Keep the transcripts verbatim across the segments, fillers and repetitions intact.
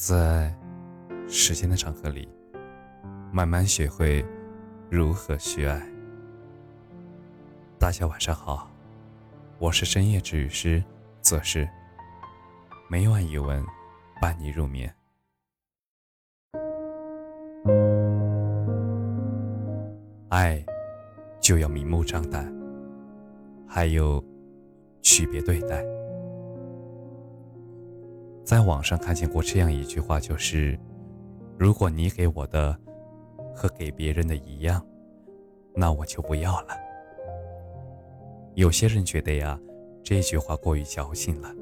在时间的长河里，慢慢学会如何去爱。大家晚上好，我是深夜治愈师则是，每晚一文伴你入眠。爱就要明目张胆，还有区别对待。在网上看见过这样一句话，就是如果你给我的和给别人的一样，那我就不要了。有些人觉得呀，这句话过于矫情了，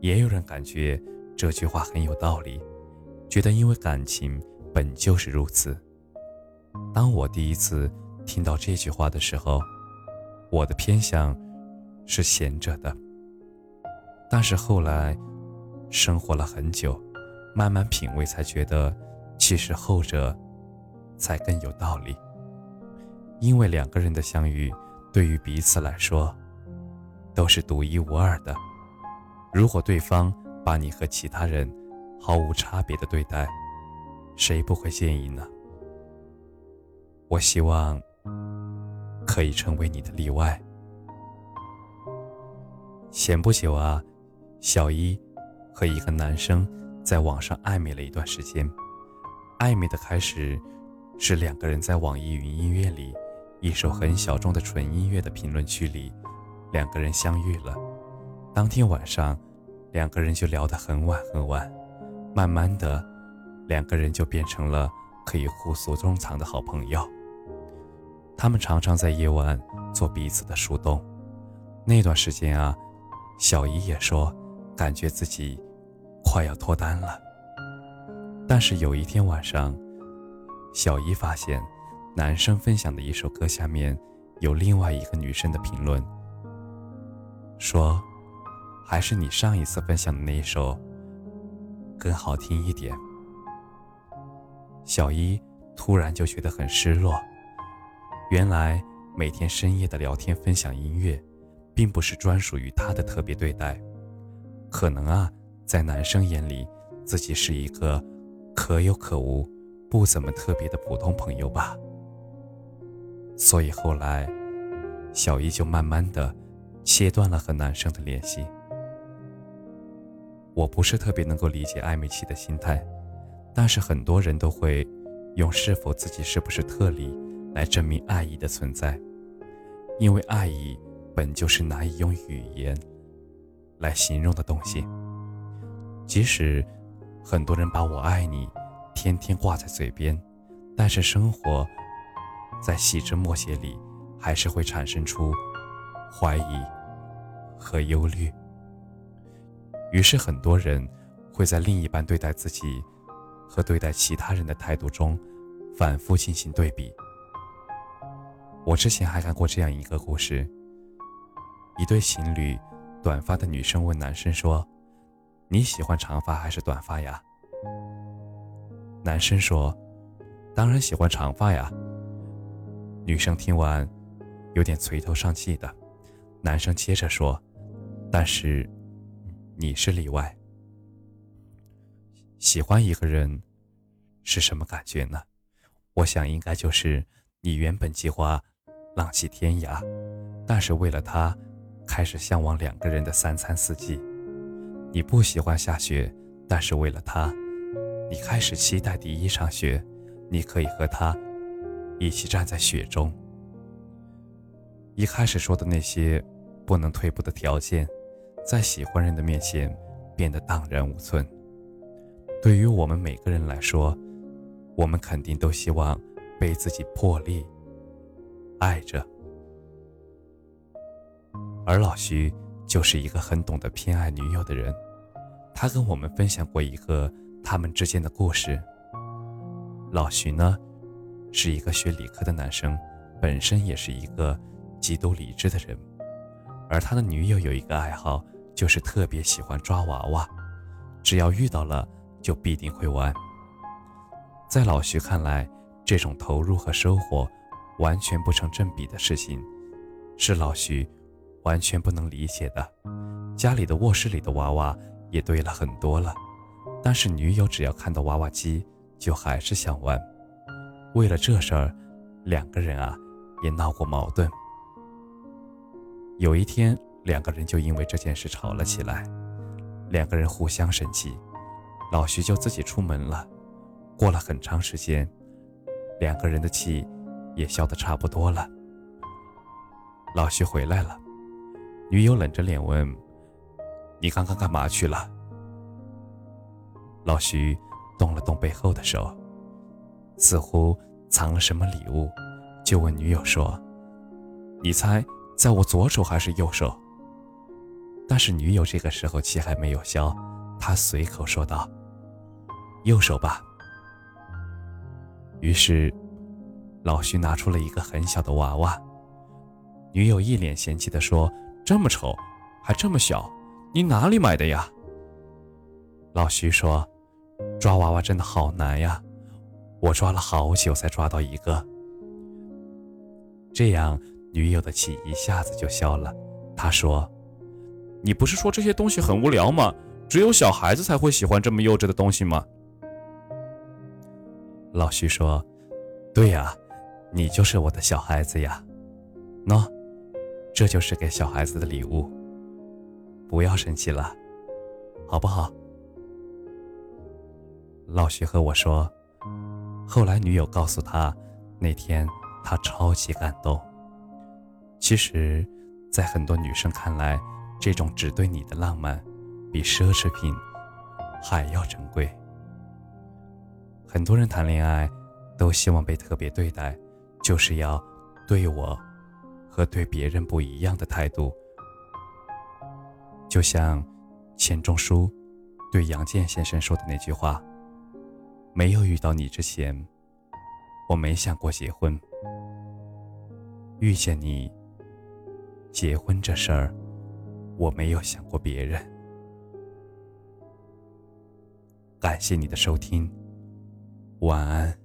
也有人感觉这句话很有道理，觉得因为感情本就是如此。当我第一次听到这句话的时候，我的偏向是闲着的，但是后来生活了很久，慢慢品味，才觉得其实后者才更有道理。因为两个人的相遇对于彼此来说都是独一无二的，如果对方把你和其他人毫无差别的对待，谁不会介意呢？我希望可以成为你的例外。前不久啊，小一和一个男生在网上暧昧了一段时间。暧昧的开始是两个人在网易云音乐里一首很小众的纯音乐的评论区里，两个人相遇了。当天晚上两个人就聊得很晚很晚，慢慢的两个人就变成了可以互诉衷肠的好朋友。他们常常在夜晚做彼此的树洞。那段时间啊，小姨也说感觉自己快要脱单了。但是有一天晚上，小姨发现男生分享的一首歌下面有另外一个女生的评论，说还是你上一次分享的那一首更好听一点。小一突然就觉得很失落，原来每天深夜的聊天分享音乐并不是专属于他的特别对待，可能啊，在男生眼里自己是一个可有可无不怎么特别的普通朋友吧。所以后来小一就慢慢的切断了和男生的联系。我不是特别能够理解暧昧期的心态，但是很多人都会用是否自己是不是特例来证明爱意的存在，因为爱意本就是难以用语言来形容的东西。即使很多人把我爱你天天挂在嘴边，但是生活在细枝末节里还是会产生出怀疑和忧虑。于是很多人会在另一半对待自己和对待其他人的态度中反复进行对比。我之前还看过这样一个故事，一对情侣，短发的女生问男生说，你喜欢长发还是短发呀？男生说，当然喜欢长发呀。女生听完有点垂头丧气的，男生接着说，但是你是例外。喜欢一个人是什么感觉呢？我想应该就是你原本计划浪迹天涯，但是为了他开始向往两个人的三餐四季。你不喜欢下雪，但是为了他你开始期待第一场雪，你可以和他一起站在雪中。一开始说的那些不能退步的条件，在喜欢人的面前变得荡然无存。对于我们每个人来说，我们肯定都希望被自己破例爱着，而老徐就是一个很懂得偏爱女友的人。他跟我们分享过一个他们之间的故事。老徐呢，是一个学理科的男生，本身也是一个极度理智的人，而他的女友有一个爱好，就是特别喜欢抓娃娃，只要遇到了就必定会玩。在老徐看来，这种投入和收获完全不成正比的事情，是老徐完全不能理解的。家里的卧室里的娃娃也堆了很多了，但是女友只要看到娃娃机就还是想玩。为了这事儿，两个人啊也闹过矛盾。有一天，两个人就因为这件事吵了起来，两个人互相生气，老徐就自己出门了。过了很长时间，两个人的气也消得差不多了。老徐回来了，女友冷着脸问：“你刚刚干嘛去了？”老徐动了动背后的手，似乎藏了什么礼物，就问女友说：“你猜在我左手还是右手？”但是女友这个时候气还没有消，她随口说道：“右手吧。”于是老徐拿出了一个很小的娃娃，女友一脸嫌弃地说：“这么丑，还这么小，你哪里买的呀？”老徐说：“抓娃娃真的好难呀，我抓了好久才抓到一个。”这样女友的气一下子就消了，她说：“你不是说这些东西很无聊吗？只有小孩子才会喜欢这么幼稚的东西吗？”老徐说：“对呀，你就是我的小孩子呀。喏，这就是给小孩子的礼物，不要生气了，好不好？”老徐和我说，后来女友告诉他，那天他超级感动。其实在很多女生看来，这种只对你的浪漫比奢侈品还要珍贵。很多人谈恋爱都希望被特别对待，就是要对我和对别人不一样的态度。就像钱钟书对杨健先生说的那句话：“没有遇到你之前，我没想过结婚。遇见你，结婚这事儿，我没有想过别人。”感谢你的收听，晚安。